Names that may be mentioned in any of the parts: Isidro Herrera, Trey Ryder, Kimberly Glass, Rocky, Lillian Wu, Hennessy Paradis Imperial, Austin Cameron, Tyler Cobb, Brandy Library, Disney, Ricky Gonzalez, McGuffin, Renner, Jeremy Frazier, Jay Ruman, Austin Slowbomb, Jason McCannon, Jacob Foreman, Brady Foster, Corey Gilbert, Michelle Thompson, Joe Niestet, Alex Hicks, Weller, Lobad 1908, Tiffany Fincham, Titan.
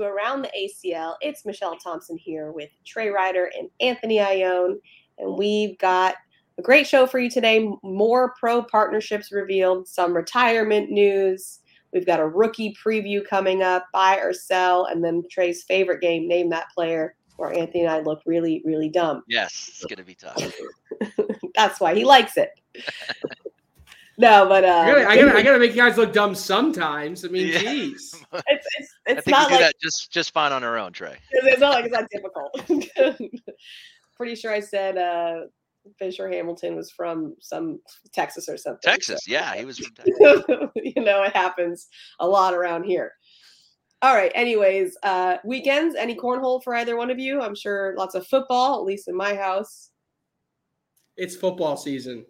to Around the ACL. It's Michelle Thompson here with Trey Ryder and Anthony Ione, and we've got a great show for you today. More pro partnerships revealed, some retirement news. We've got a rookie preview coming up, buy or sell, and then Trey's favorite game, name that player, where Anthony and I look really, really dumb. Yes, it's going to be tough. That's why he likes it. No, but I gotta make you guys look dumb sometimes. I mean, geez, it's not like that just fine on our own, Trey. It's not like it's that difficult. Pretty sure I said Fisher Hamilton was from some Texas or something. Texas, so. Yeah, he was from Texas. You know, it happens a lot around here. All right. Anyways, weekends. Any cornhole for either one of you? I'm sure lots of football, at least in my house. It's football season.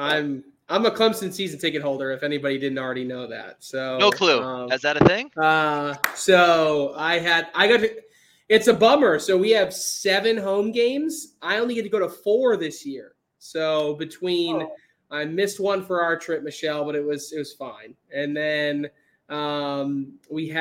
I'm a Clemson season ticket holder, if anybody didn't already know that. So no clue. Is that a thing? It's a bummer. So we have 7 home games. I only get to go to 4 this year. So I missed one for our trip, Michelle, but it was fine. And then I'm going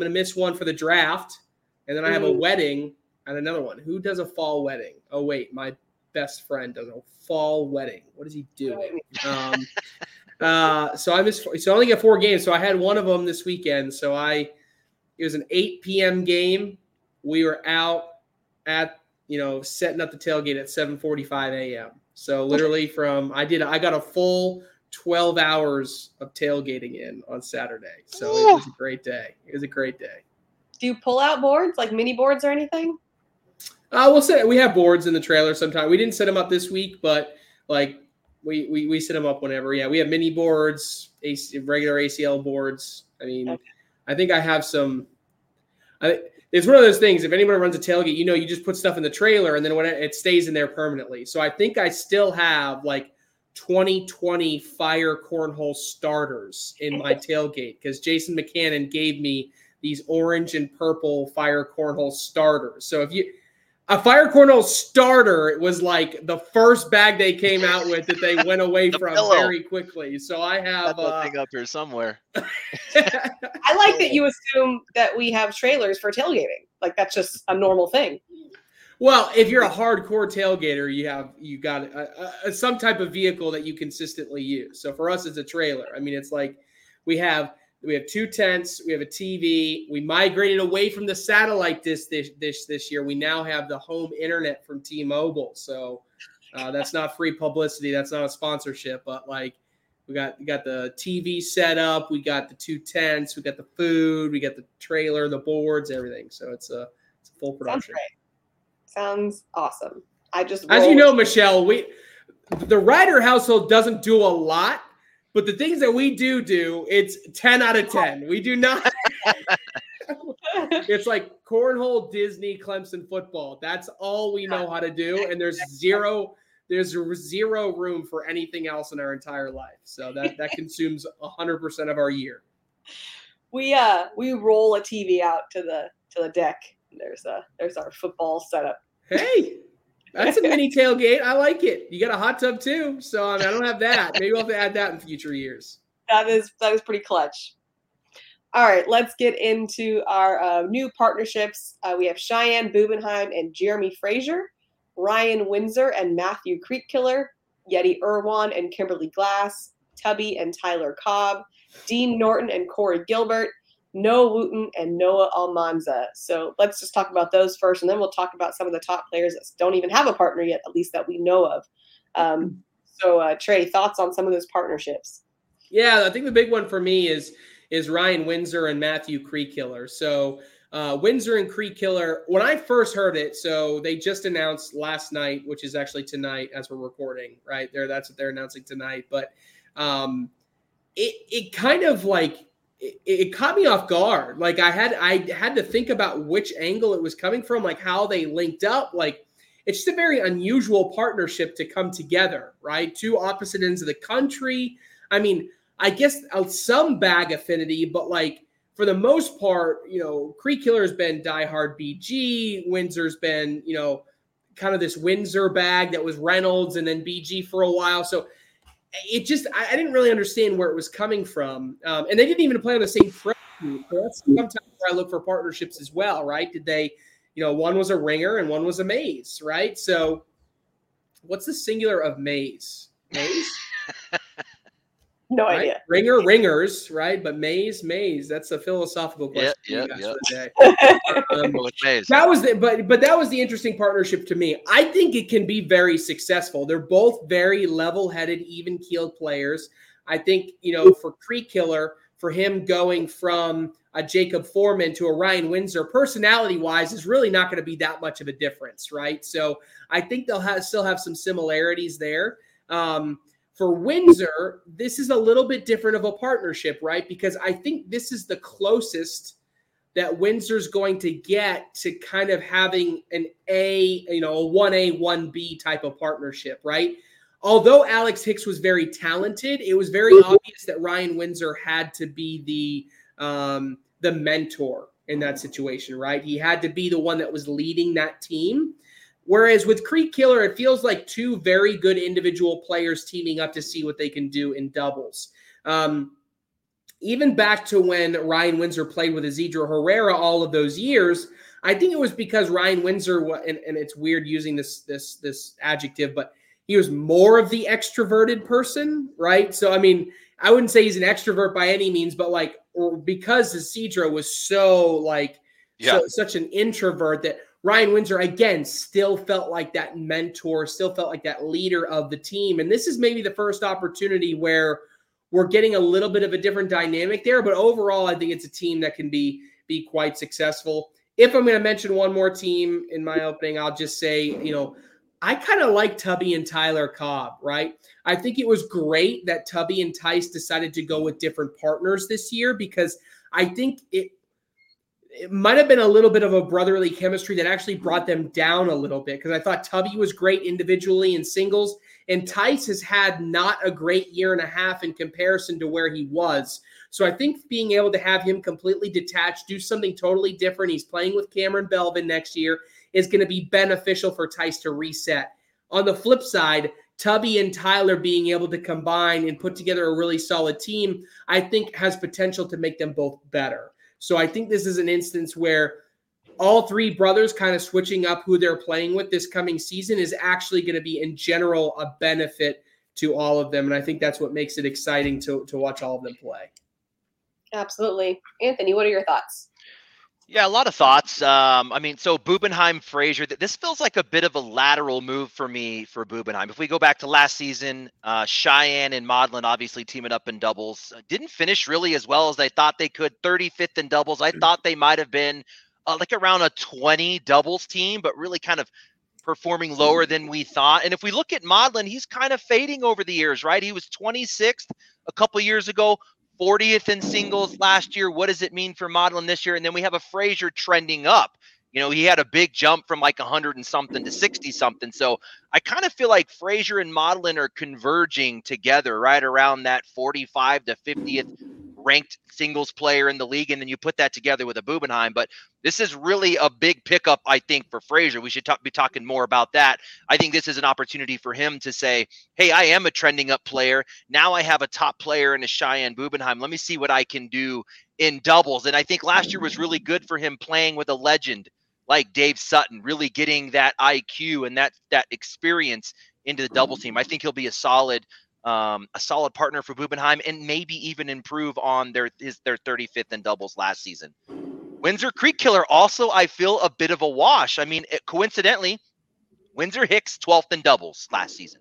to miss one for the draft, and then I have a wedding and another one. Who does a fall wedding? Oh wait, my best friend does a fall wedding. What is he doing? So I only get 4 games. So I had one of them this weekend. So it was an 8 p.m. game. We were out at, setting up the tailgate at 7:45 a.m. So literally I got a full 12 hours of tailgating in on Saturday. So it was a great day. Do you pull out boards, like mini boards or anything? We have boards in the trailer sometimes. We didn't set them up this week, but we set them up whenever. Yeah, we have mini boards, regular ACL boards. I mean, okay. I think I have some. It's one of those things. If anyone runs a tailgate, you just put stuff in the trailer, and then when it stays in there permanently. So I think I still have like 2020 Fire cornhole starters in my tailgate because Jason McCannon gave me these orange and purple Fire cornhole starters. So if you a Fire cornhole starter, it was like the first bag they came out with that they went away from very quickly. So I have thing up here somewhere. I like that you assume that we have trailers for tailgating. Like that's just a normal thing. Well, if you're a hardcore tailgater, you got some type of vehicle that you consistently use. So for us, it's a trailer. I mean, it's like we have 2 tents. We have a TV. We migrated away from the satellite dish this year. We now have the home internet from T-Mobile. So that's not free publicity. That's not a sponsorship. But like we got the TV set up. We got the 2 tents. We got the food. We got the trailer, the boards, everything. So it's a full production. Sounds awesome. As you know, Michelle, the Ryder household doesn't do a lot. But the things that we do, it's 10 out of 10. We do not. It's like cornhole, Disney, Clemson football. That's all we know how to do. And there's zero room for anything else in our entire life. So that consumes 100% of our year. We roll a TV out to the deck. There's our football setup. Hey. That's a mini tailgate. I like it. You got a hot tub too, so I don't have that. Maybe we'll have to add that in future years. That is pretty clutch. All right, let's get into our new partnerships. We have Cheyenne Bubenheim and Jeremy Frazier, Ryan Windsor and Matthew Creekkiller, Yeti Irwan and Kimberly Glass, Tubby and Tyler Cobb, Dean Norton and Corey Gilbert, Noah Wooten and Noah Almanza. So let's just talk about those first, and then we'll talk about some of the top players that don't even have a partner yet, at least that we know of. Trey, thoughts on some of those partnerships? Yeah, I think the big one for me is Ryan Windsor and Matthew Creekkiller. So Windsor and Creekkiller, when I first heard it, so they just announced last night, which is actually tonight as we're recording, right? That's what they're announcing tonight. But it kind of like, it caught me off guard. Like I had to think about which angle it was coming from, like how they linked up. Like it's just a very unusual partnership to come together, right? 2 opposite ends of the country. I mean, I guess some bag affinity, but like for the most part, Creekkiller has been diehard BG. Windsor's been, kind of this Windsor bag that was Reynolds and then BG for a while. So I didn't really understand where it was coming from. And they didn't even play on the same That's sometimes where I look for partnerships as well, right? Did they, you know, one was a ringer and one was a maze, right? So what's the singular of maze? Maze? No right? idea. Ringer, ringers, right? But maze, maze. That's a philosophical question. That was the, but that was the interesting partnership to me. I think it can be very successful. They're both very level-headed, even-keeled players. I think, you know, for Creekkiller, for him going from a Jacob Foreman to a Ryan Windsor, personality-wise, is really not going to be that much of a difference, right? So I think they'll still have some similarities there. For Windsor, this is a little bit different of a partnership, right? Because I think this is the closest that Windsor's going to get to kind of having an A, you know, a 1A, 1B type of partnership, right? Although Alex Hicks was very talented, it was very obvious that Ryan Windsor had to be the mentor in that situation, right? He had to be the one that was leading that team. Whereas with Creekkiller, it feels like two very good individual players teaming up to see what they can do in doubles. Even back to when Ryan Windsor played with Isidro Herrera all of those years, I think it was because Ryan Windsor, and it's weird using this adjective, but he was more of the extroverted person, right? So, I mean, I wouldn't say he's an extrovert by any means, but like, or because Isidro was so like, such an introvert that Ryan Windsor, again, still felt like that mentor, still felt like that leader of the team. And this is maybe the first opportunity where we're getting a little bit of a different dynamic there. But overall, I think it's a team that can be quite successful. If I'm going to mention one more team in my opening, I'll just say, you know, I kind of like Tubby and Tyler Cobb, right? I think it was great that Tubby and Tice decided to go with different partners this year, because I think it might have been a little bit of a brotherly chemistry that actually brought them down a little bit, because I thought Tubby was great individually in singles, and Tice has had not a great year and a half in comparison to where he was. So I think being able to have him completely detached, do something totally different, he's playing with Cameron Belvin next year, is going to be beneficial for Tice to reset. On the flip side, Tubby and Tyler being able to combine and put together a really solid team, I think has potential to make them both better. So I think this is an instance where all three brothers kind of switching up who they're playing with this coming season is actually going to be, in general, a benefit to all of them. And I think that's what makes it exciting to watch all of them play. Absolutely. Anthony, what are your thoughts? Yeah, a lot of thoughts. I mean, so Bubenheim, Frazier, this feels like a bit of a lateral move for me for Bubenheim. If we go back to last season, Cheyenne and Maudlin obviously teaming up in doubles. Didn't finish really as well as I thought they could, 35th in doubles. I thought they might have been like around a 20 doubles team, but really kind of performing lower than we thought. And if we look at Maudlin, he's kind of fading over the years, right? He was 26th a couple years ago. 40th in singles last year. What does it mean for Maudlin this year? And then we have a Frazier trending up. You know, he had a big jump from like 100 and something to 60 something. So I kind of feel like Frazier and Maudlin are converging together right around that 45 to 50th ranked singles player in the league. And then you put that together with a Bubenheim, but this is really a big pickup, I think, for Frazier. We should be talking more about that. I think this is an opportunity for him to say, hey, I am a trending up player. Now I have a top player in a Cheyenne Bubenheim. Let me see what I can do in doubles. And I think last year was really good for him playing with a legend like Dave Sutton, really getting that IQ and that experience into the doubles team. I think he'll be a solid partner for Bubenheim, and maybe even improve on their 35th in doubles last season. Windsor Creekkiller also, I feel, a bit of a wash. I mean, coincidentally, Windsor Hicks 12th in doubles last season.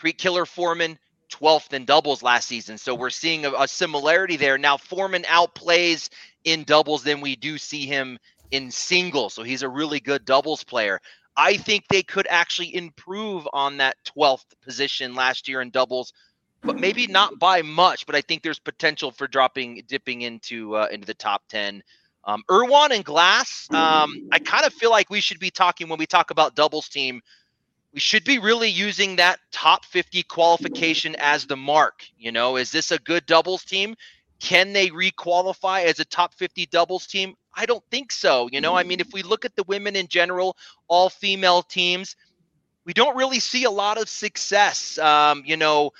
Creekkiller Foreman 12th in doubles last season. So we're seeing a similarity there. Now Foreman outplays in doubles than we do see him in singles. So he's a really good doubles player. I think they could actually improve on that 12th position last year in doubles, but maybe not by much. But I think there's potential for dipping into the top 10. Irwan and Glass, I kind of feel like we should be talking, when we talk about doubles team, we should be really using that top 50 qualification as the mark. You know, is this a good doubles team? Can they requalify as a top 50 doubles team? I don't think so. You know, I mean, if we look at the women in general, all female teams, we don't really see a lot of success. You know,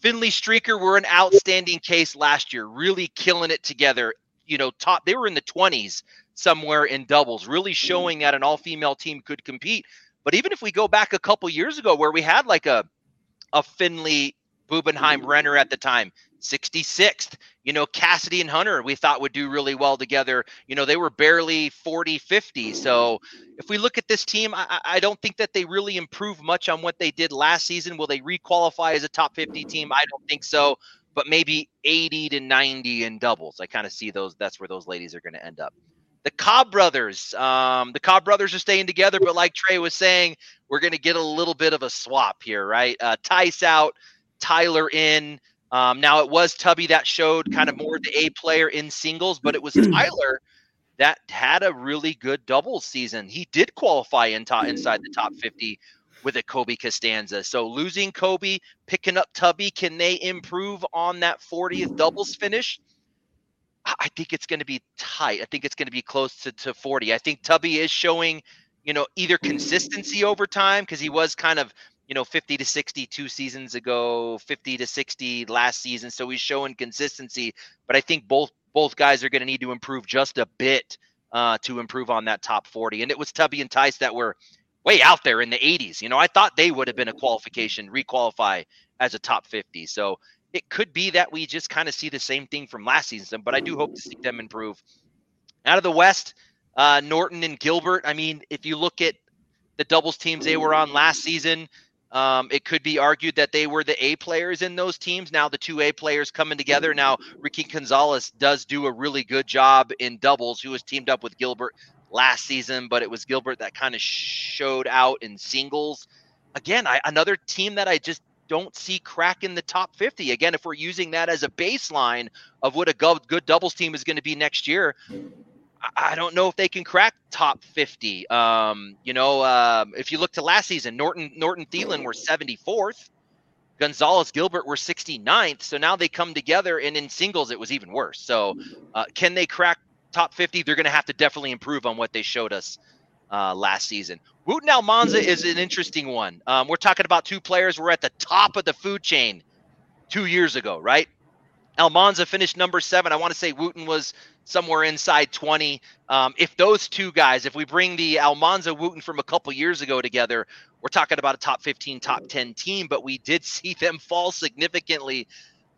Finley Streaker were an outstanding case last year, really killing it together. you know, top, they were in the 20s somewhere in doubles, really showing that an all-female team could compete. But even if we go back a couple years ago where we had like a Finley, Bubenheim, Renner at the time, 66th, you know, Cassidy and Hunter, we thought would do really well together. You know, they were barely 40, 50. So if we look at this team, I don't think that they really improve much on what they did last season. Will they requalify as a top 50 team? I don't think so, but maybe 80 to 90 in doubles. I kind of see those. That's where those ladies are going to end up. The Cobb brothers are staying together, but like Trey was saying, we're going to get a little bit of a swap here, right? Tice out, Tyler in. Now it was Tubby that showed kind of more the A player in singles, but it was Tyler that had a really good doubles season. He did qualify inside the top 50 with a Kobe Costanza. So losing Kobe, picking up Tubby, can they improve on that 40th doubles finish? I think it's going to be tight. I think it's going to be close to 40. I think Tubby is showing, you know, either consistency over time, because he was kind of, you know, 50 to 60 two seasons ago, 50 to 60 last season. So he's showing consistency. But I think both guys are going to need to improve just a bit to improve on that top 40. And it was Tubby and Tice that were way out there in the 80s. You know, I thought they would have been a requalify as a top 50. So it could be that we just kind of see the same thing from last season, but I do hope to see them improve. Out of the West, Norton and Gilbert. I mean, if you look at the doubles teams they were on last season, it could be argued that they were the A players in those teams. Now the two A players coming together. Now Ricky Gonzalez does do a really good job in doubles, who was teamed up with Gilbert last season, but it was Gilbert that kind of showed out in singles. Again, another team that I just don't see crack in the top 50. Again, if we're using that as a baseline of what a good doubles team is going to be next year, I don't know if they can crack top 50. If you look to last season, Norton Thielen were 74th. Gonzalez, Gilbert were 69th. So now they come together, and in singles, it was even worse. So can they crack top 50? They're going to have to definitely improve on what they showed us last season. Wooten Almanza is an interesting one. We're talking about two players were at the top of the food chain 2 years ago, right? Almanza finished number 7. I want to say Wooten was somewhere inside 20. If those two guys, if we bring the Almanza Wooten from a couple years ago together, we're talking about a top 15, top 10 team, but we did see them fall significantly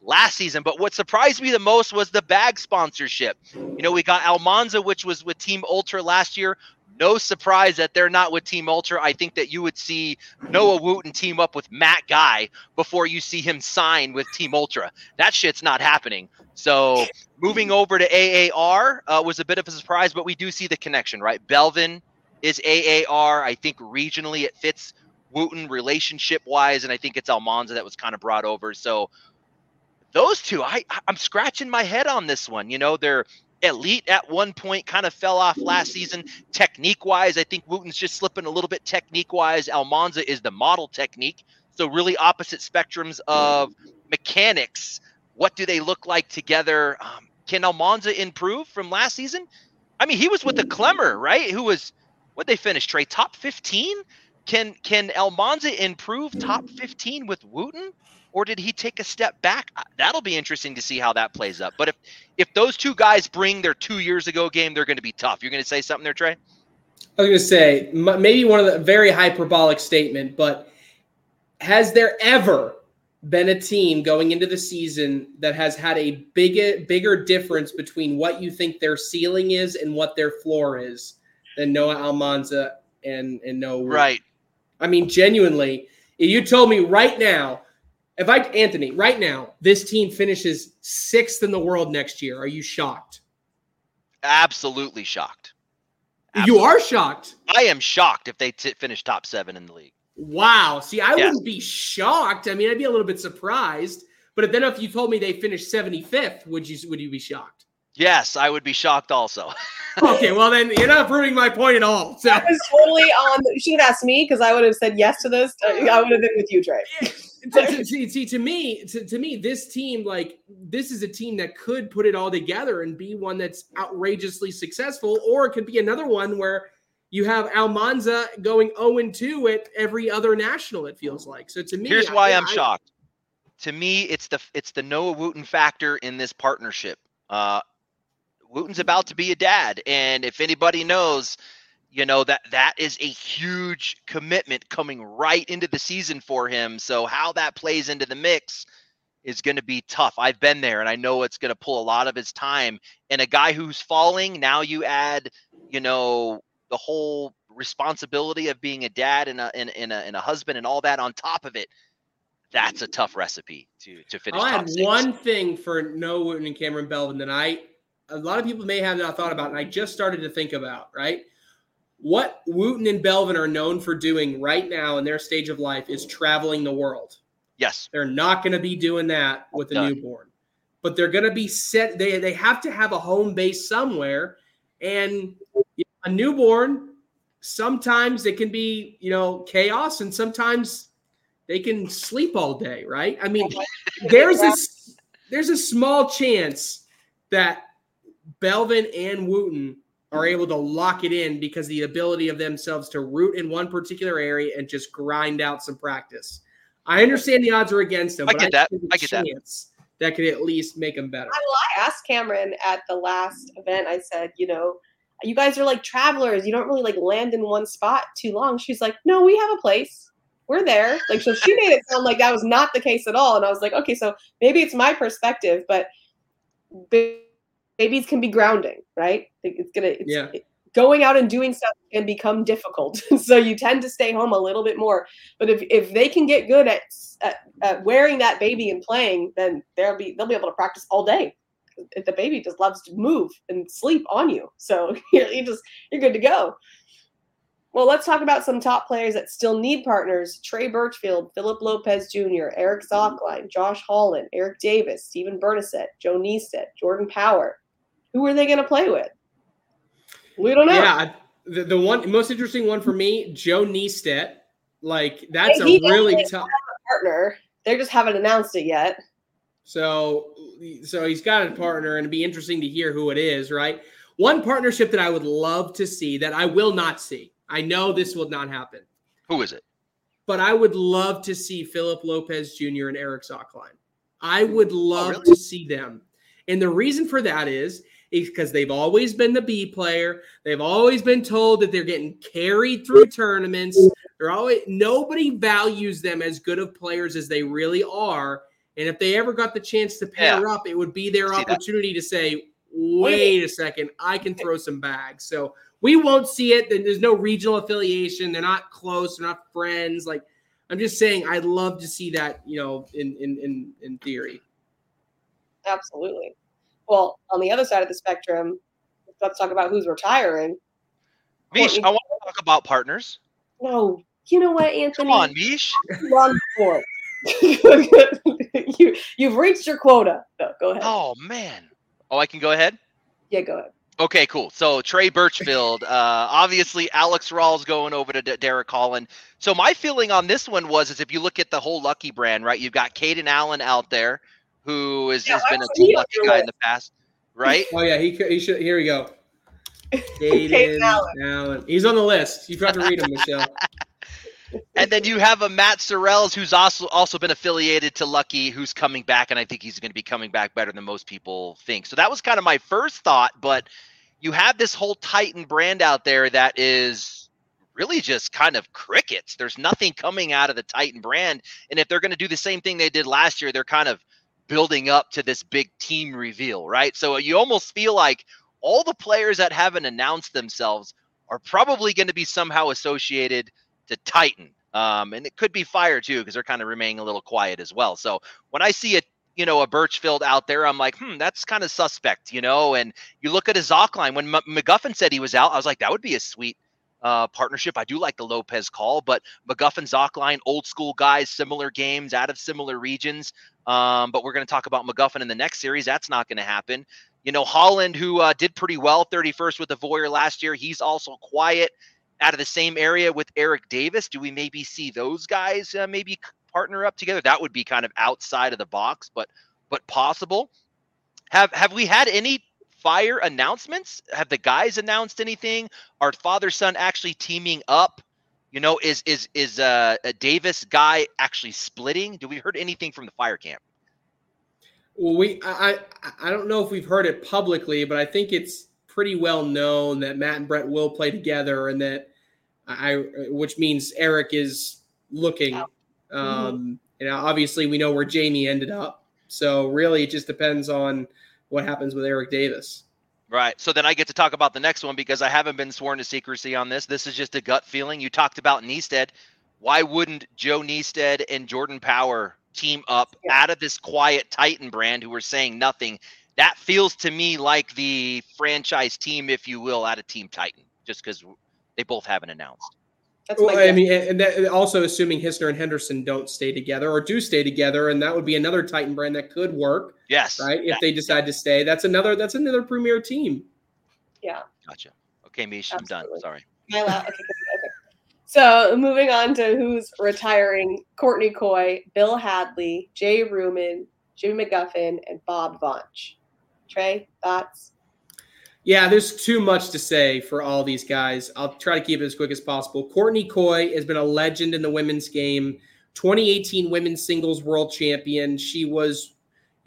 last season. But what surprised me the most was the bag sponsorship. You know, we got Almanza, which was with Team Ultra last year. No surprise that they're not with Team Ultra. I think that you would see Noah Wooten team up with Matt Guy before you see him sign with Team Ultra. That shit's not happening. So moving over to AAR was a bit of a surprise, but we do see the connection, right? Belvin is AAR. I think regionally it fits Wooten relationship-wise, and I think it's Almanza that was kind of brought over. So those two, I'm scratching my head on this one. You know, they're – elite at one point, kind of fell off last season technique-wise. I think Wooten's just slipping a little bit technique-wise. Almanza is the model technique. So really opposite spectrums of mechanics. What do they look like together? Can Almanza improve from last season? I mean, he was with the Clemmer, right? Who was, what'd they finish, Trey? Top 15? Can Almanza improve top 15 with Wooten? Or did he take a step back? That'll be interesting to see how that plays up. But if those two guys bring their 2 years ago game, they're going to be tough. You're going to say something there, Trey? I was going to say maybe one of the very hyperbolic statement, but has there ever been a team going into the season that has had a bigger difference between what you think their ceiling is and what their floor is than Noah Almanza and Noah Wooten? Right. I mean, genuinely, you told me right now, Anthony, right now, this team finishes 6th in the world next year. Are you shocked? Absolutely shocked. Absolutely. You are shocked. I am shocked if they finish top 7 in the league. Wow. See, I wouldn't be shocked. I mean, I'd be a little bit surprised. But then if you told me they finished 75th, would you be shocked? Yes, I would be shocked also. Okay, well then you're not proving my point at all. So I was totally on. She could ask me because I would have said yes to this. I would have been with you, Trey. To me, this team, like, this is a team that could put it all together and be one that's outrageously successful, or it could be another one where you have Almanza going 0-2 at every other national, it feels like. So to me, here's why I'm shocked. To me, it's the Noah Wooten factor in this partnership. Wooten's about to be a dad. And if anybody knows, you know, that is a huge commitment coming right into the season for him. So how that plays into the mix is going to be tough. I've been there, and I know it's going to pull a lot of his time. And a guy who's falling, now you add, you know, the whole responsibility of being a dad and a husband and all that on top of it. That's a tough recipe to finish. I'll add one thing for Noah Wooten and Cameron Belvin that a lot of people may have not thought about, and I just started to think about, right? What Wooten and Belvin are known for doing right now in their stage of life is traveling the world. Yes. They're not going to be doing that with a newborn, but they're going to be set. They have to have a home base somewhere, and a newborn, sometimes it can be, you know, chaos, and sometimes they can sleep all day. Right. I mean, there's a small chance that Belvin and Wooten are able to lock it in because the ability of themselves to root in one particular area and just grind out some practice. I understand the odds are against them, but I get that could at least make them better. I asked Cameron at the last event, I said, you know, you guys are like travelers. You don't really like land in one spot too long. She's like, no, we have a place. We're there. Like, so she made it sound like that was not the case at all. And I was like, okay, so maybe it's my perspective, but babies can be grounding, right? Going out and doing stuff can become difficult. So you tend to stay home a little bit more. But if they can get good at wearing that baby and playing, then they'll be able to practice all day. The baby just loves to move and sleep on you. So you're good to go. Well, let's talk about some top players that still need partners. Trey Birchfield, Philip Lopez Jr., Eric Zocline, Josh Holland, Eric Davis, Stephen Bernasette, Joe Niestet, Jordan Power. Who are they going to play with? We don't know. Yeah, the one most interesting one for me, Joe Niestet. Like, that's a really tough partner. They just haven't announced it yet. So he's got a partner, and it'd be interesting to hear who it is, right? One partnership that I would love to see that I will not see. I know this will not happen. Who is it? But I would love to see Philip Lopez Jr. and Eric Zocline. I would love to see them. And the reason for that is because they've always been the B player. They've always been told that they're getting carried through tournaments. Nobody values them as good of players as they really are. And if they ever got the chance to pair up, it would be their opportunity to say, wait a second, I can throw some bags. So we won't see it. There's no regional affiliation. They're not close. They're not friends. Like, I'm just saying, I'd love to see that, you know, in theory. Absolutely. Well, on the other side of the spectrum, let's talk about who's retiring. Mish, I want to talk about partners. No, you know what, Anthony? Come on, Mish. You've reached your quota. No, go ahead. Oh, man. Oh, I can go ahead? Yeah, go ahead. Okay, cool. So Trey Birchfield, obviously Alex Rawls going over to Derek Holland. So my feeling on this one was if you look at the whole Lucky brand, right, you've got Caden Allen out there, who has been a Lucky guy in the past, right? Oh, yeah, he should. Here we go. Caden Allen. He's on the list. You've got to read him, Michelle. And then you have a Matt Sorrells, who's also been affiliated to Lucky, who's coming back, and I think he's going to be coming back better than most people think. So that was kind of my first thought, but you have this whole Titan brand out there that is really just kind of crickets. There's nothing coming out of the Titan brand, and if they're going to do the same thing they did last year, they're kind of building up to this big team reveal, right? So you almost feel like all the players that haven't announced themselves are probably going to be somehow associated to Titan. And it could be Fire too, because they're kind of remaining a little quiet as well. So when I see a Birchfield out there, I'm like, that's kind of suspect, you know? And you look at a Zocline, when McGuffin said he was out, I was like, that would be a sweet partnership. I do like the Lopez call, but McGuffin, Zocline, old school guys, similar games out of similar regions. But we're going to talk about McGuffin in the next series. That's not going to happen. You know, Holland, who did pretty well 31st with the Voyer last year. He's also quiet. Out of the same area with Eric Davis, do we maybe see those guys maybe partner up together? That would be kind of outside of the box, but possible. Have we had any Fire announcements? Have the guys announced anything? Are father-son actually teaming up? You know, is a Davis guy actually splitting? Do we heard anything from the Fire camp? Well, I don't know if we've heard it publicly, but I think it's pretty well known that Matt and Brett will play together, and that which means Eric is looking. And obviously we know where Jamie ended up. So really it just depends on what happens with Eric Davis. Right. So then I get to talk about the next one because I haven't been sworn to secrecy on this. This is just a gut feeling. You talked about Niestet. Why wouldn't Joe Niestet and Jordan Power team up out of this quiet Titan brand who are saying nothing? That feels to me like the franchise team, if you will, out of Team Titan, just because they both haven't announced. That's my guess. I mean, and that, also assuming Hissner and Henderson don't stay together or do stay together, and that would be another Titan brand that could work. Yes. Right? If they decide to stay. That's another premier team. Yeah. Gotcha. Okay, Mish, absolutely. I'm done. Sorry. Okay. So moving on to who's retiring, Courtney Coy, Bill Hadley, Jay Ruman, Jimmy McGuffin, and Bob Vaunch. Trey, thoughts? Yeah, there's too much to say for all these guys. I'll try to keep it as quick as possible. Courtney Coy has been a legend in the women's game, 2018 women's singles world champion. She was,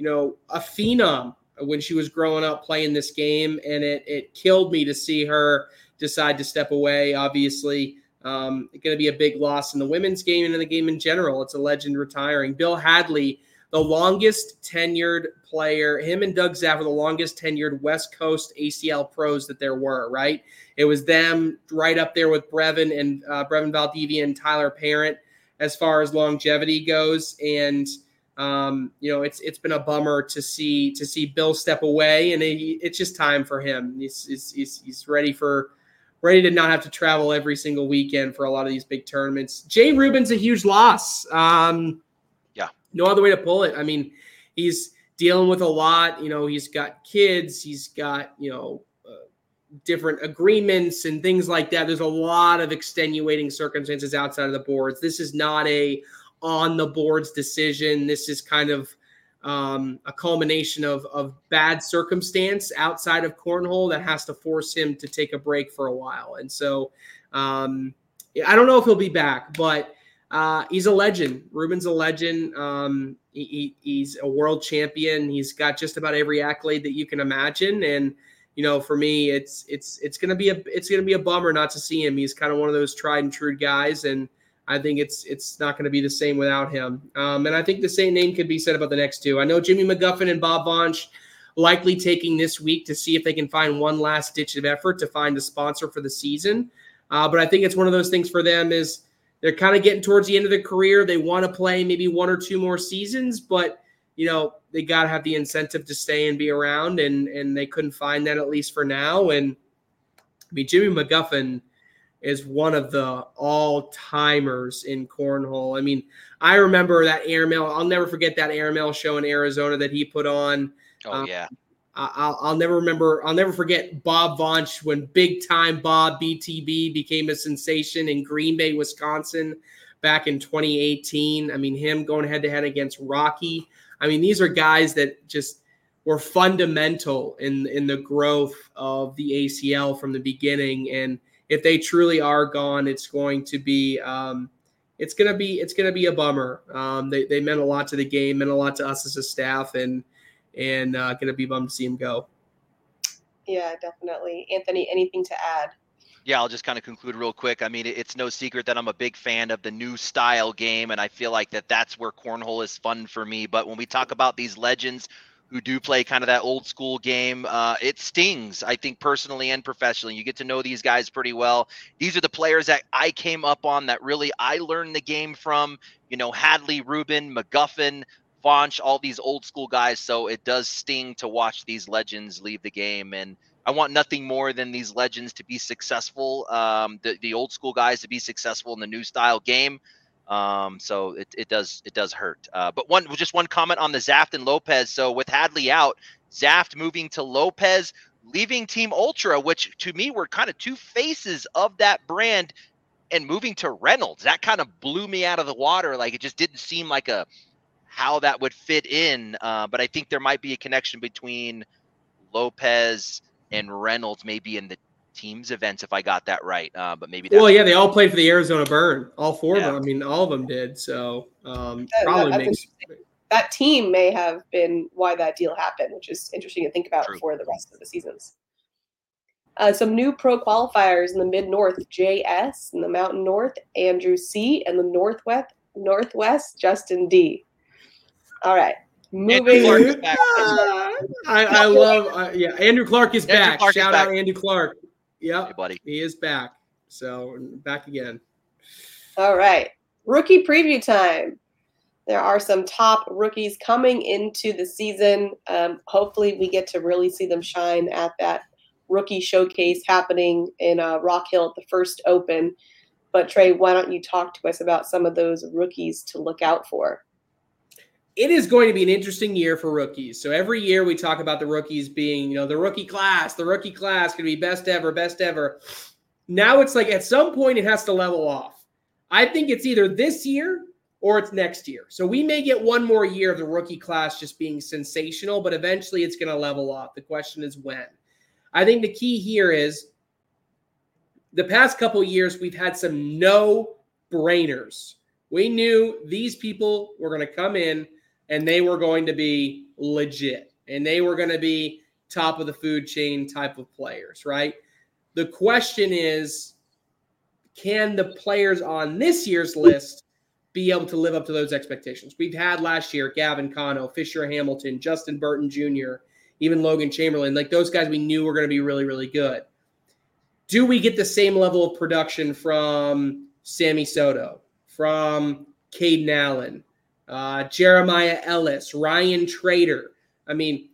a phenom when she was growing up playing this game, and it killed me to see her decide to step away, obviously. It's going to be a big loss in the women's game and in the game in general. It's a legend retiring. Bill Hadley, the longest tenured player, him and Doug Zapp were the longest tenured West Coast ACL pros that there were, right? It was them right up there with Brevin and Brevin Valdivia and Tyler Parent as far as longevity goes. And, it's been a bummer to see Bill step away, and it's just time for him. He's ready to not have to travel every single weekend for a lot of these big tournaments. Jay Ruben's a huge loss. No other way to pull it. I mean, he's dealing with a lot. He's got kids. He's got, different agreements and things like that. There's a lot of extenuating circumstances outside of the boards. This is not a on the boards decision. This is kind of a culmination of bad circumstance outside of cornhole that has to force him to take a break for a while. And so I don't know if he'll be back, but he's a legend. Ruben's a legend. He's a world champion. He's got just about every accolade that you can imagine. And, for me, it's going to be a bummer not to see him. He's kind of one of those tried and true guys. And I think it's not going to be the same without him. And I think the same name could be said about the next two. I know Jimmy McGuffin and Bob Vaunch likely taking this week to see if they can find one last ditch of effort to find a sponsor for the season. But I think it's one of those things for them is, they're kind of getting towards the end of their career. They want to play maybe one or two more seasons, but, they got to have the incentive to stay and be around, and they couldn't find that, at least for now. And, Jimmy McGuffin is one of the all-timers in cornhole. I mean, I remember that airmail. I'll never forget that airmail show in Arizona that he put on. Oh, yeah. I'll never forget Bob Vaunch when Big Time Bob BTB became a sensation in Green Bay, Wisconsin back in 2018. I mean, him going head-to-head against Rocky. I mean, these are guys that just were fundamental in the growth of the ACL from the beginning. And if they truly are gone, it's going to be a bummer. They meant a lot to the game, meant a lot to us as a staff, and going to be bummed to see him go. Yeah, definitely. Anthony, anything to add? Yeah, I'll just kind of conclude real quick. I mean, it's no secret that I'm a big fan of the new style game, and I feel like that's where cornhole is fun for me. But when we talk about these legends who do play kind of that old school game, it stings, I think, personally and professionally. You get to know these guys pretty well. These are the players that I came up on that really I learned the game from, Hadley, Ruben, McGuffin, Vaunch, all these old school guys. So it does sting to watch these legends leave the game, and I want nothing more than these legends to be successful, the old school guys to be successful in the new style game. So it does hurt. But one comment on the Zaft and Lopez. So with Hadley out, Zaft moving to Lopez, leaving Team Ultra, which to me were kind of two faces of that brand, and moving to Reynolds. That kind of blew me out of the water. Like, it just didn't seem like how that would fit in. But I think there might be a connection between Lopez and Reynolds, maybe in the team's events, if I got that right. But maybe. Well, yeah, they all played for the Arizona Burn. All four of them. I mean, all of them did. So probably makes that team may have been why that deal happened, which is interesting to think about for the rest of the seasons. Some new pro qualifiers in the Mid-North, J.S. in the Mountain North, Andrew C. and the Northwest, Justin D. All right. Moving on. I love Andrew Clark is Andrew back. Clark Shout is out back. Andrew Clark. Yeah, hey, buddy. He is back. So back again. All right. Rookie preview time. There are some top rookies coming into the season. Hopefully we get to really see them shine at that rookie showcase happening in Rock Hill at the first open. But Trey, why don't you talk to us about some of those rookies to look out for? It is going to be an interesting year for rookies. So every year we talk about the rookies being, you know, the rookie class going to be best ever. Now it's like at some point it has to level off. I think it's either this year or it's next year. So we may get one more year of the rookie class just being sensational, but eventually it's going to level off. The question is when. I think the key here is the past couple years, we've had some no-brainers. We knew these people were going to come in and they were going to be legit and they were going to be top of the food chain type of players, right? The question is, can the players on this year's list be able to live up to those expectations? We've had last year Gavin Cano, Fisher Hamilton, Justin Burton Jr., even Logan Chamberlain, like those guys we knew were going to be really, really good. Do we get the same level of production from Sammy Soto, from Caden Allen, Jeremiah Ellis, Ryan Trader? I mean,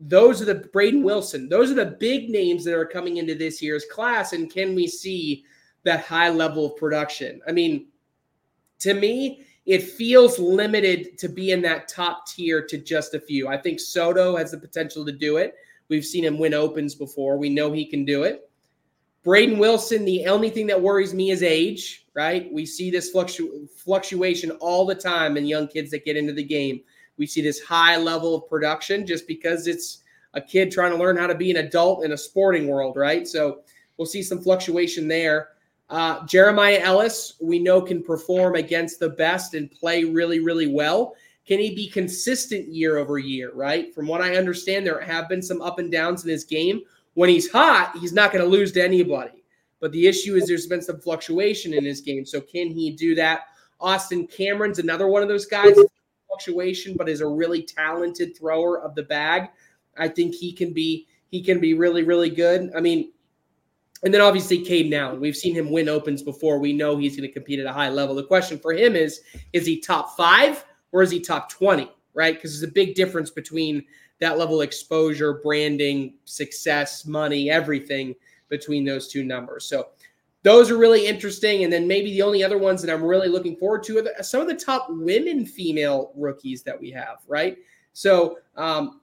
those are the Braden Wilson. Those are the big names that are coming into this year's class. And can we see that high level of production? I mean, to me, it feels limited to be in that top tier to just a few. I think Soto has the potential to do it. We've seen him win opens before. We know he can do it. Braden Wilson, the only thing that worries me is age, right? We see this fluctuation all the time in young kids that get into the game. We see this high level of production just because it's a kid trying to learn how to be an adult in a sporting world, right? So we'll see some fluctuation there. Jeremiah Ellis, we know, can perform against the best and play really, really well. Can he be consistent year over year, right? From what I understand, there have been some up and downs in his game. When he's hot, he's not going to lose to anybody. But the issue is there's been some fluctuation in his game. So can he do that? Austin Cameron's another one of those guys, fluctuation, but is a really talented thrower of the bag. I think he can be really, really good. I mean, and then obviously Caden Allen. We've seen him win opens before. We know he's going to compete at a high level. The question for him is he top 5 or is he top 20, right? Because there's a big difference between that level of exposure, branding, success, money, everything between those two numbers. So those are really interesting. And then maybe the only other ones that I'm really looking forward to are some of the top women female rookies that we have, right? So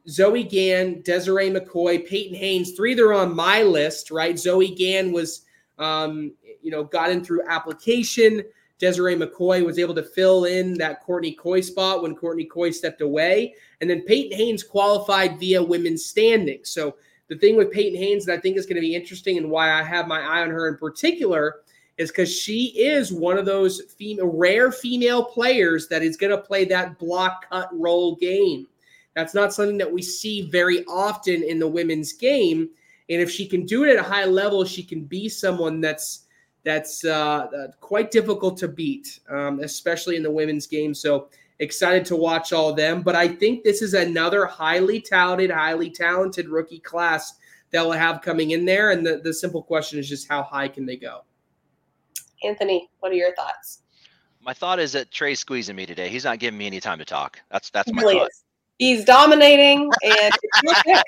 Zoe Gann, Desiree McCoy, Peyton Haynes, three that are on my list, right? Zoe Gann was, got in through application. Desiree McCoy was able to fill in that Courtney Coy spot when Courtney Coy stepped away. And then Peyton Haynes qualified via women's standings. So the thing with Peyton Haynes that I think is going to be interesting and why I have my eye on her in particular is because she is one of those rare female players that is going to play that block, cut, roll game. That's not something that we see very often in the women's game. And if she can do it at a high level, she can be someone that's quite difficult to beat, especially in the women's game. So excited to watch all of them. But I think this is another highly touted, highly talented rookie class that we'll have coming in there. And the simple question is just how high can they go? Anthony, what are your thoughts? My thought is that Trey's squeezing me today. He's not giving me any time to talk. That's my thought. He's dominating, and it's not fair.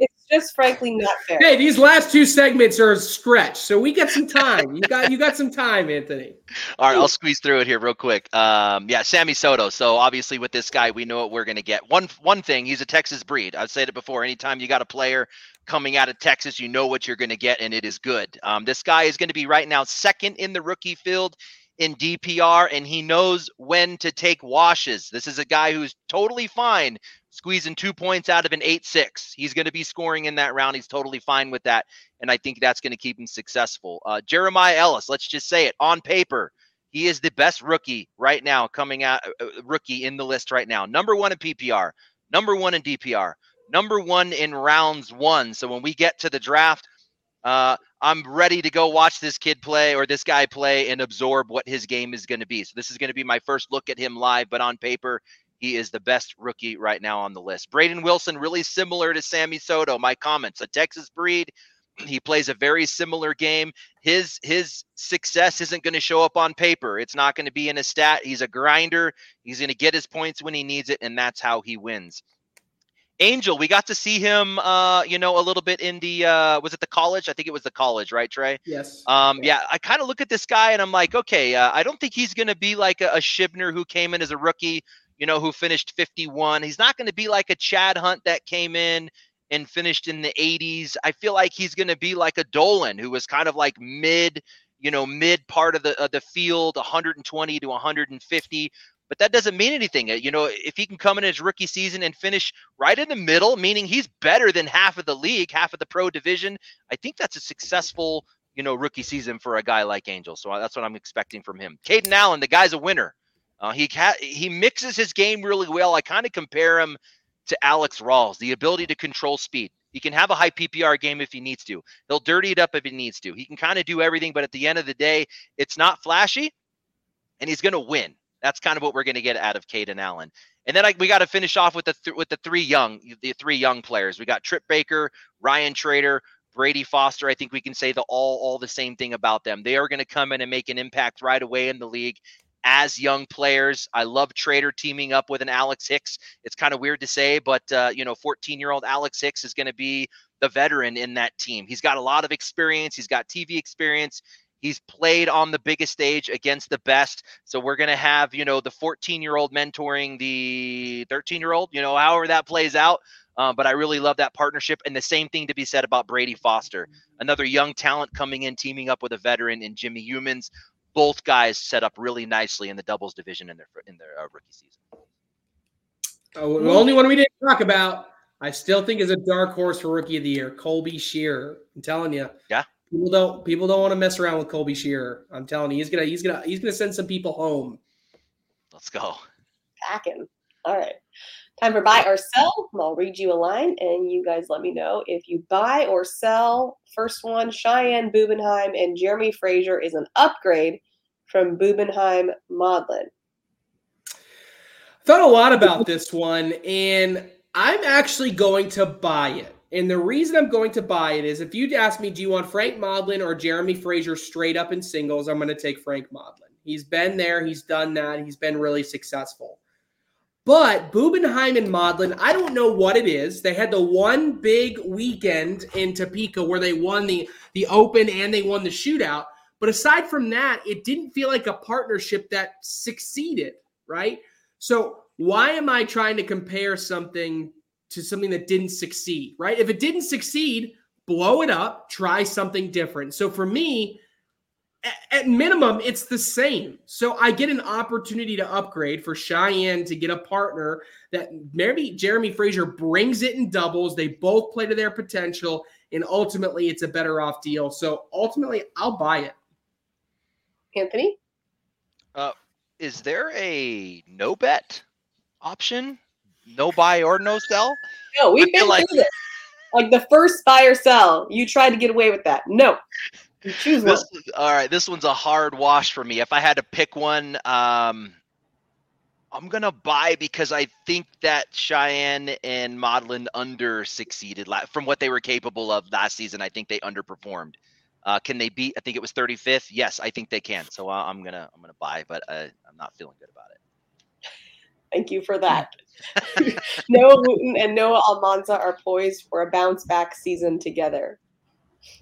It's just frankly not fair. Hey, these last two segments are a stretch, so we got some time. You got some time, Anthony. All right, I'll squeeze through it here real quick. Sammy Soto. So obviously with this guy, we know what we're going to get. One thing, he's a Texas breed. I've said it before. Anytime you got a player coming out of Texas, you know what you're going to get, and it is good. This guy is going to be right now second in the rookie field in DPR, and he knows when to take washes. This is a guy who's totally fine squeezing 2 points out of an 8-6. He's going to be scoring in that round. He's totally fine with that, and I think that's going to keep him successful. Jeremiah Ellis, let's just say it, on paper, He is the best rookie right now coming out, rookie in the list right now. Number one in PPR, number one in DPR, number one in rounds one. So when we get to the draft, I'm ready to go watch this kid play or this guy play and absorb what his game is going to be. So this is going to be my first look at him live, but on paper, he is the best rookie right now on the list. Braden Wilson, really similar to Sammy Soto. My comments, a Texas breed. He plays a very similar game. His success isn't going to show up on paper. It's not going to be in a stat. He's a grinder. He's going to get his points when he needs it, and that's how he wins. Angel, we got to see him, a little bit in the, was it the college? I think it was the college, right, Trey? Yes. Yeah, I kind of look at this guy, and I'm like, okay, I don't think he's going to be like a Shibner who came in as a rookie, who finished 51. He's not going to be like a Chad Hunt that came in and finished in the 80s. I feel like he's going to be like a Dolan who was kind of like mid part of the field, 120 to 150. But that doesn't mean anything. If he can come in his rookie season and finish right in the middle, meaning he's better than half of the league, half of the pro division, I think that's a successful, rookie season for a guy like Angel. So that's what I'm expecting from him. Caden Allen, the guy's a winner. He mixes his game really well. I kind of compare him to Alex Rawls, the ability to control speed. He can have a high PPR game if he needs to. He'll dirty it up if he needs to. He can kind of do everything, but at the end of the day, it's not flashy, and he's going to win. That's kind of what we're going to get out of Caden Allen. And then we got to finish off with the three young players. We got Tripp Baker, Ryan Trader, Brady Foster. I think we can say all the same thing about them. They are going to come in and make an impact right away in the league as young players. I love Trader teaming up with an Alex Hicks. It's kind of weird to say, but 14-year-old Alex Hicks is going to be the veteran in that team. He's got a lot of experience. He's got TV experience. He's played on the biggest stage against the best. So we're going to have, the 14-year-old mentoring the 13-year-old, however that plays out. But I really love that partnership. And the same thing to be said about Brady Foster, another young talent coming in, teaming up with a veteran in Jimmy Humans. Both guys set up really nicely in the doubles division in their rookie season. Oh, the only one we didn't talk about, I still think is a dark horse for Rookie of the Year, Colby Shearer. I'm telling you, yeah, people don't want to mess around with Colby Shearer. I'm telling you, he's gonna send some people home. Let's go. Packing. All right, time for buy or sell. I'll read you a line, and you guys let me know if you buy or sell. First one, Cheyenne Bubenheim and Jeremy Frazier is an upgrade from Bubenheim Modlin. I thought a lot about this one, and I'm actually going to buy it. And the reason I'm going to buy it is if you'd ask me, do you want Frank Modlin or Jeremy Frazier straight up in singles, I'm going to take Frank Modlin. He's been there. He's done that. He's been really successful. But Bubenheim and Modlin, I don't know what it is. They had the one big weekend in Topeka where they won the Open and they won the shootout. But aside from that, it didn't feel like a partnership that succeeded, right? So why am I trying to compare something to something that didn't succeed, right? If it didn't succeed, blow it up, try something different. So for me, at minimum, it's the same. So I get an opportunity to upgrade for Cheyenne to get a partner that maybe Jeremy Frazier brings it in doubles. They both play to their potential, and ultimately it's a better off deal. So ultimately I'll buy it. Anthony? Is there a no bet option? No buy or no sell? No, we've been through this. Like the first buy or sell, you tried to get away with that. No. Choose one. All right, this one's a hard wash for me. If I had to pick one, I'm going to buy because I think that Cheyenne and Modlin under-succeeded from what they were capable of last season. I think they underperformed. Can they beat? I think it was 35th. Yes, I think they can. So I'm gonna buy, but I'm not feeling good about it. Thank you for that. Noah Wooten and Noah Almanza are poised for a bounce-back season together.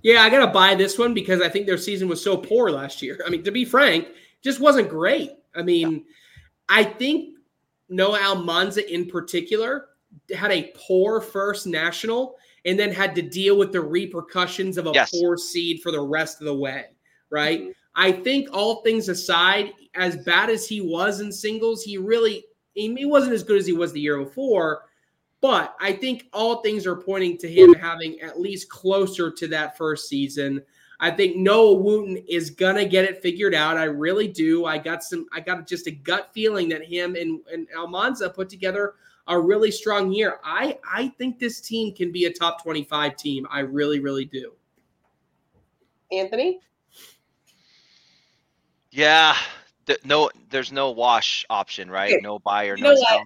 Yeah, I got to buy this one because I think their season was so poor last year. I mean, to be frank, just wasn't great. I mean, yeah. I think Noah Almanza in particular had a poor first national and then had to deal with the repercussions of a poor seed for the rest of the way, right? Mm-hmm. I think all things aside, as bad as he was in singles, he wasn't as good as he was the year before. But I think all things are pointing to him having at least closer to that first season. I think Noah Wooten is going to get it figured out. I really do. I got just a gut feeling that him and Almanza put together a really strong year. I think this team can be a top 25 team. I really, really do. Anthony? Yeah. No, there's no wash option, right? No buy or no sell.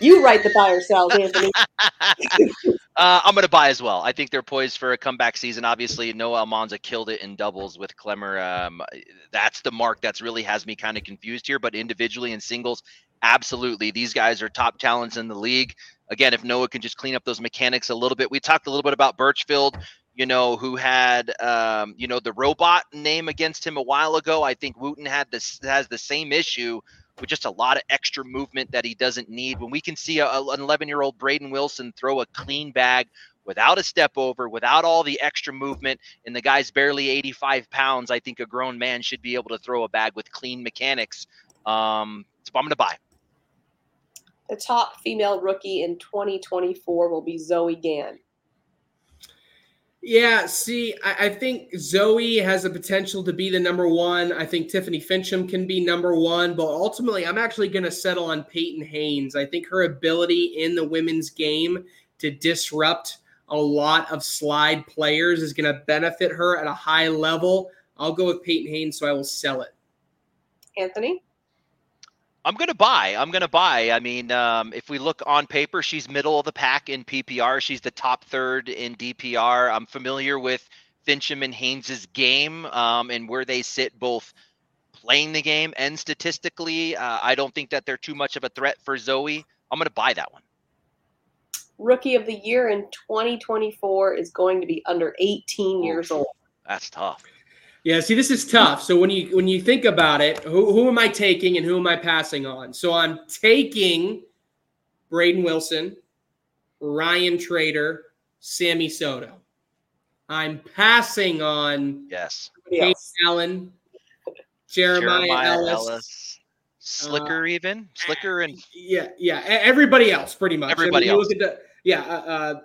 You write the buy or sell, Anthony. I'm going to buy as well. I think they're poised for a comeback season. Obviously, Noah Almanza killed it in doubles with Clemmer. That's the mark that's really has me kind of confused here. But individually in singles, absolutely. These guys are top talents in the league. Again, if Noah can just clean up those mechanics a little bit. We talked a little bit about Birchfield, who had, the robot name against him a while ago. I think Wooten has the same issue with just a lot of extra movement that he doesn't need. When we can see an 11-year-old Braden Wilson throw a clean bag without a step over, without all the extra movement, and the guy's barely 85 pounds, I think a grown man should be able to throw a bag with clean mechanics. So I'm going to buy. The top female rookie in 2024 will be Zoe Gann. Yeah, see, I think Zoe has the potential to be the number one. I think Tiffany Fincham can be number one, but ultimately I'm actually going to settle on Peyton Haynes. I think her ability in the women's game to disrupt a lot of slide players is going to benefit her at a high level. I'll go with Peyton Haynes, so I will sell it. Anthony? I'm going to buy. I mean, if we look on paper, she's middle of the pack in PPR. She's the top third in DPR. I'm familiar with Fincham and Haynes' game and where they sit both playing the game and statistically. I don't think that they're too much of a threat for Zoe. I'm going to buy that one. Rookie of the year in 2024 is going to be under 18 years old. That's tough. Yeah, see, this is tough. So when you think about it, who am I taking and who am I passing on? So I'm taking Braden Wilson, Ryan Trader, Sammy Soto. I'm passing on Allen, Jeremiah Ellis. Slicker even? Slicker and... Yeah. Everybody else, pretty much. Everybody else.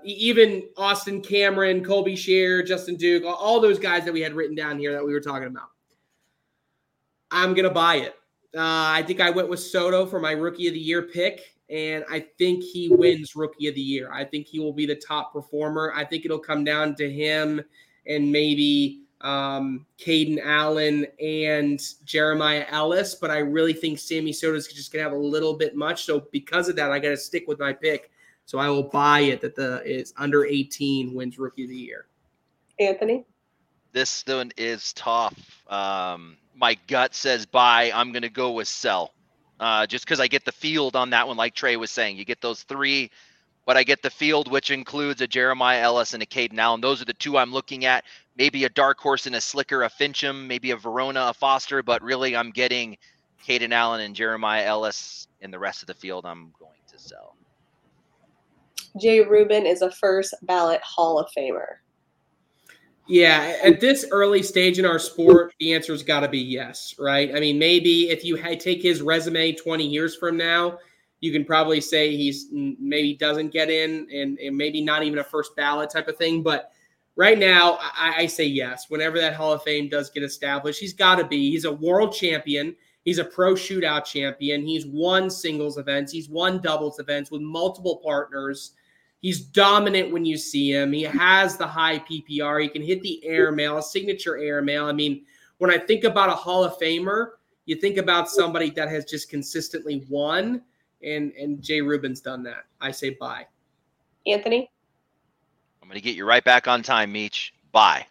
Even Austin Cameron, Colby Shear, Justin Duke, all those guys that we had written down here that we were talking about. I'm going to buy it. I think I went with Soto for my Rookie of the Year pick, and I think he wins Rookie of the Year. I think he will be the top performer. I think it'll come down to him and maybe Caden Allen and Jeremiah Ellis, but I really think Sammy Soto's just going to have a little bit much. So because of that, I got to stick with my pick. So I will buy it that it's under 18 wins Rookie of the Year. Anthony? This one is tough. My gut says buy. I'm going to go with sell. Just because I get the field on that one, like Trey was saying. You get those three, but I get the field, which includes a Jeremiah Ellis and a Caden Allen. Those are the two I'm looking at. Maybe a dark horse and a Slicker, a Fincham, maybe a Verona, a Foster. But really, I'm getting Caden Allen and Jeremiah Ellis, and the rest of the field I'm going to sell. Jay Ruman is a first ballot Hall of Famer. Yeah, at this early stage in our sport, the answer's got to be yes, right? I mean, maybe if you take his resume 20 years from now, you can probably say he's maybe doesn't get in and maybe not even a first ballot type of thing. But right now, I say yes. Whenever that Hall of Fame does get established, he's got to be. He's a world champion. He's a pro shootout champion. He's won singles events. He's won doubles events with multiple partners. He's dominant when you see him. He has the high PPR. He can hit the air mail, signature air mail. I mean, when I think about a Hall of Famer, you think about somebody that has just consistently won, and Jay Ruben's done that. I say bye. Anthony? I'm going to get you right back on time, Meech. Bye.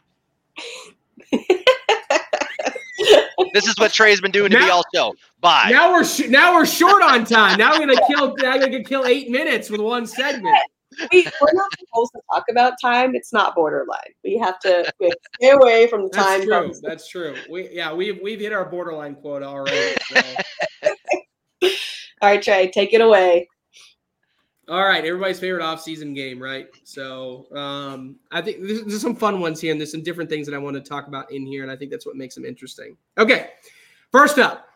This is what Trey's been doing to me all show. Bye. Now we're short on time. Now we're going to kill 8 minutes with one segment. We're not supposed to talk about time. It's not borderline. We have to stay away from the time. That's true. We've hit our borderline quota already. So. All right, Trey, take it away. All right, everybody's favorite off-season game, right? So I think there's some fun ones here, and there's some different things that I want to talk about in here, and I think that's what makes them interesting. Okay, first up,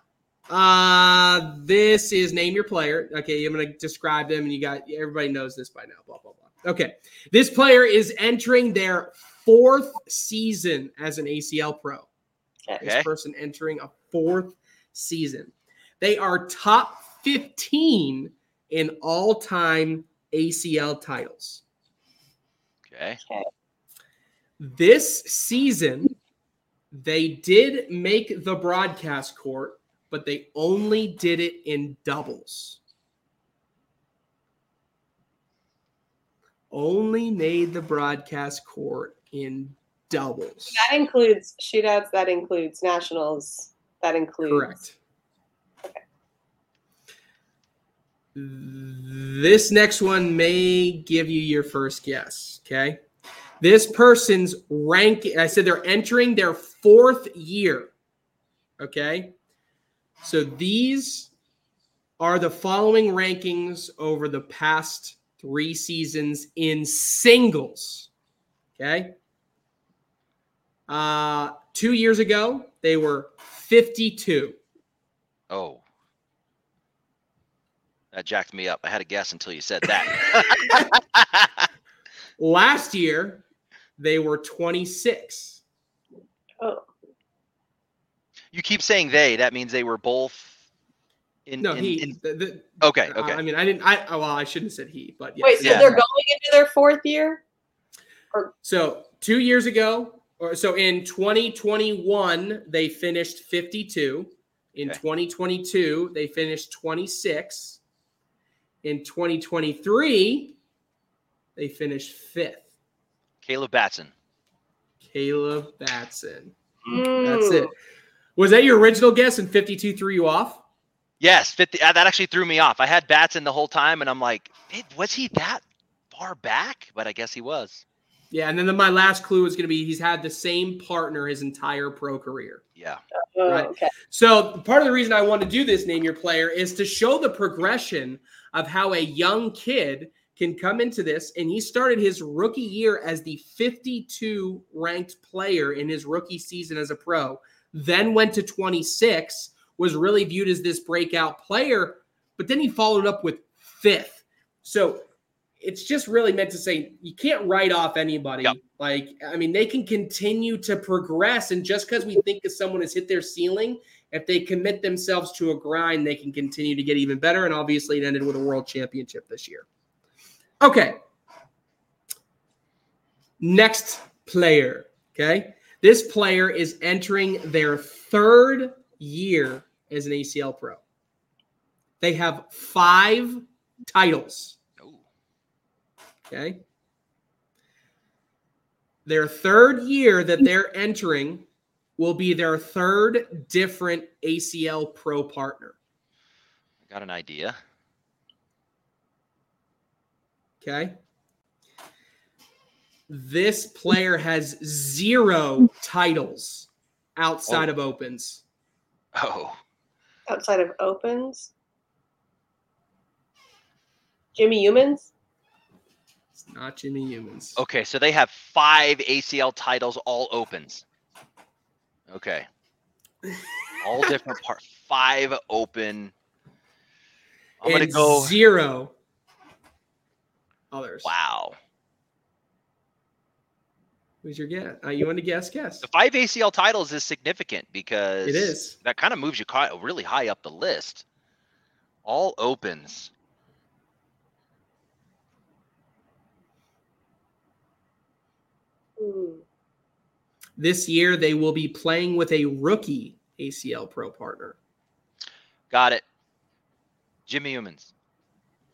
this is Name Your Player. Okay, I'm going to describe them, and everybody knows this by now, blah, blah, blah. Okay, this player is entering their fourth season as an ACL pro. Okay. This person entering a fourth season. They are top 15 in all-time ACL titles. Okay. This season, they did make the broadcast court, but they only did it in doubles. Only made the broadcast court in doubles. That includes shootouts. That includes nationals. That includes... Correct. Okay. This next one may give you your first guess, okay? This person's rank, I said they're entering their fourth year, okay? So these are the following rankings over the past 3 seasons in singles, okay? 2 years ago, they were 52. Oh. That jacked me up. I had a guess until you said that. Last year, they were 26. Oh. You keep saying they. That means they were both. Okay. I mean, I shouldn't have said he, but yes. Wait, so they're going into their fourth year? Or? So 2 years ago, or so in 2021, they finished 52. In 2022, they finished 26. In 2023, they finished 5th. Caleb Batson. Mm. That's it. Was that your original guess and 52 threw you off? Yes, 50. That actually threw me off. I had Batson the whole time, and I'm like, hey, was he that far back? But I guess he was. Yeah, and then my last clue is going to be he's had the same partner his entire pro career. Yeah. Oh, right. Okay. So part of the reason I want to do this Name Your Player is to show the progression of how a young kid can come into this, and he started his rookie year as the 52 ranked player in his rookie season as a pro, then went to 26, was really viewed as this breakout player, but then he followed up with 5th. So it's just really meant to say you can't write off anybody. Yep. Like, I mean, they can continue to progress. And just because we think that someone has hit their ceiling, if they commit themselves to a grind, they can continue to get even better. And obviously it ended with a world championship this year. Okay. Next player. Okay. This player is entering their 3rd year as an ACL pro. They have 5 titles. Okay. Their 3rd year that they're entering will be their 3rd different ACL pro partner. I got an idea. Okay. This player has 0 titles outside of opens. Oh. Outside of opens? Jimmy Humans? Not Jimmy Humans. Okay, so they have 5 ACL titles, all opens. Okay. All different parts. 5 open. I'm going to go 0 others. Wow. Who's your guess? You want to guess? The 5 ACL titles is significant because it is. That kind of moves you really high up the list. All opens. This year, they will be playing with a rookie ACL pro partner. Got it. Jimmy Humans.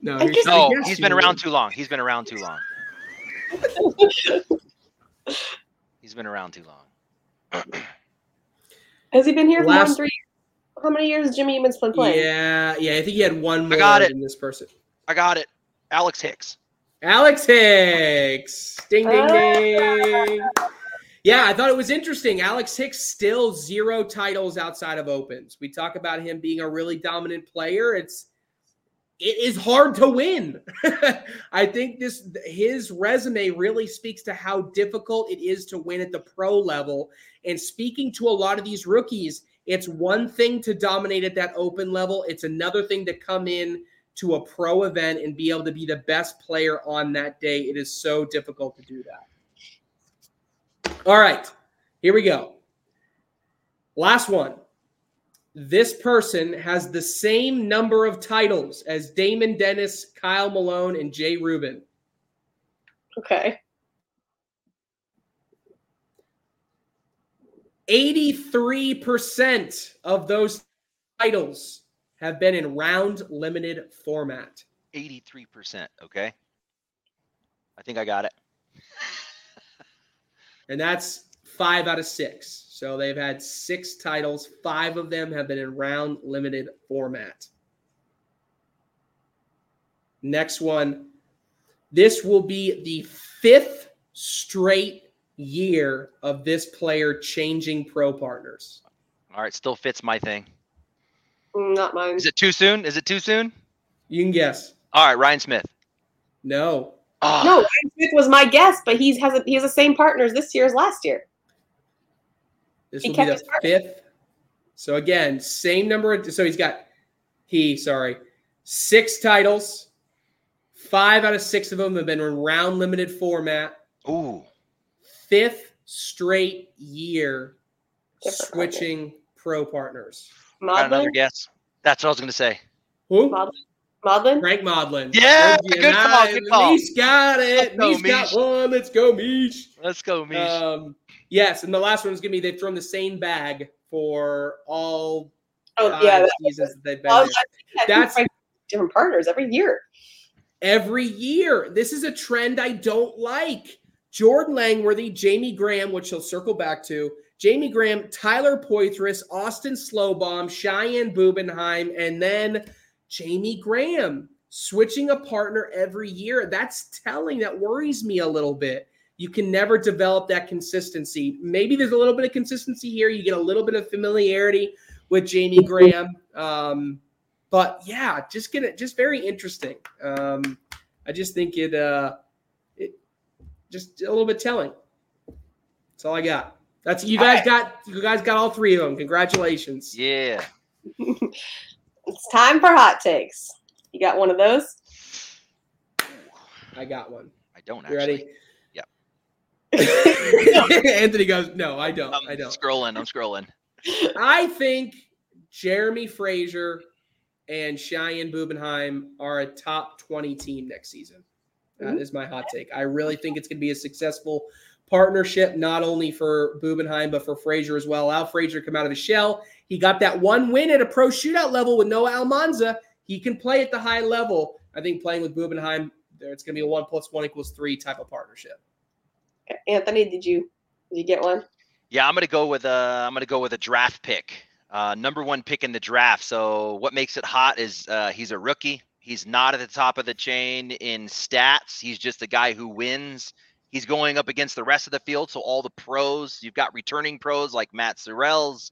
No, he's been around too long. Has he been here for more than 3 years? How many years has Jimmy Humans been playing? Yeah, I think he had one more than this person. I got it. Alex Hicks. Ding, ding, ding. Yeah, I thought it was interesting. Alex Hicks still 0 titles outside of opens. We talk about him being a really dominant player. It is hard to win. I think his resume really speaks to how difficult it is to win at the pro level. And speaking to a lot of these rookies, it's one thing to dominate at that open level. It's another thing to come in to a pro event and be able to be the best player on that day. It is so difficult to do that. All right, here we go. Last one. This person has the same number of titles as Damon Dennis, Kyle Malone, and Jay Ruman. Okay. 83% of those titles have been in round limited format. 83%. Okay. I think I got it. And that's 5 out of 6. So they've had 6 titles. 5 of them have been in round limited format. Next one. This will be the 5th straight year of this player changing pro partners. All right. Still fits my thing. Not mine. Is it too soon? You can guess. All right. Ryan Smith. No. Oh. No, Ryan Smith was my guess, but he has the same partners this year as last year. This will be the 5th. So again, same number of, so he's got 6 titles. 5 out of 6 of them have been in round limited format. Ooh. 5th straight year switching pro partners. Got another guess. That's what I was going to say. Who? Maudlin? Frank Maudlin. Yeah, good call. Good call. Meesh got it. Meesh got one. Let's go, Meesh. Yes, and the last one is going to be they've thrown the same bag for all seasons that they've been in. That's different partners every year. Every year. This is a trend I don't like. Jordan Langworthy, Jamie Graham, which he'll circle back to, Jamie Graham, Tyler Poitras, Austin Slowbomb, Cheyenne Bubenheim, and then Jamie Graham switching a partner every year. That's telling. That worries me a little bit. You can never develop that consistency. Maybe there's a little bit of consistency here. You get a little bit of familiarity with Jamie Graham. But yeah, just very interesting. I just think it just a little bit telling. That's all I got. That's you guys got all 3 of them. Congratulations. Yeah. It's time for hot takes. You got one of those? I got one. I don't actually. You ready? Yep. Anthony goes, no, I don't. I'm scrolling. I think Jeremy Frazier and Cheyenne Bubenheim are a top 20 team next season. That is my hot take. I really think it's going to be a successful partnership, not only for Bubenheim, but for Frazier as well. Al Frazier come out of his shell. He got that one win at a pro shootout level with Noah Almanza. He can play at the high level. I think playing with Bubenheim, it's going to be a 1 + 1 = 3 type of partnership. Okay. Anthony, did you get one? Yeah, I'm going to go with a draft pick. #1 pick in the draft. So what makes it hot is he's a rookie. He's not at the top of the chain in stats. He's just a guy who wins. He's going up against the rest of the field, so all the pros. You've got returning pros like Matt Sorrells.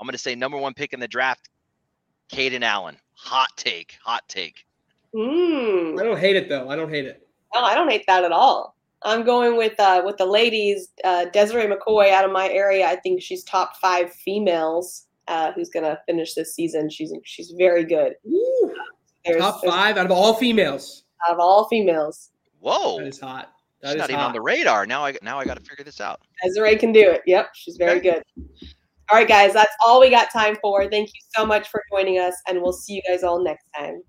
I'm going to say #1 pick in the draft, Caden Allen. Hot take. I don't hate it, though. No, I don't hate that at all. I'm going with the ladies, Desiree McCoy out of my area. I think she's top 5 females who's going to finish this season. She's very good. Ooh, top 5 out of all females. Whoa. That is hot. She's not even on the radar. Now I got to figure this out. Desiree can do it. Yep, she's very good. All right, guys, that's all we got time for. Thank you so much for joining us, and we'll see you guys all next time.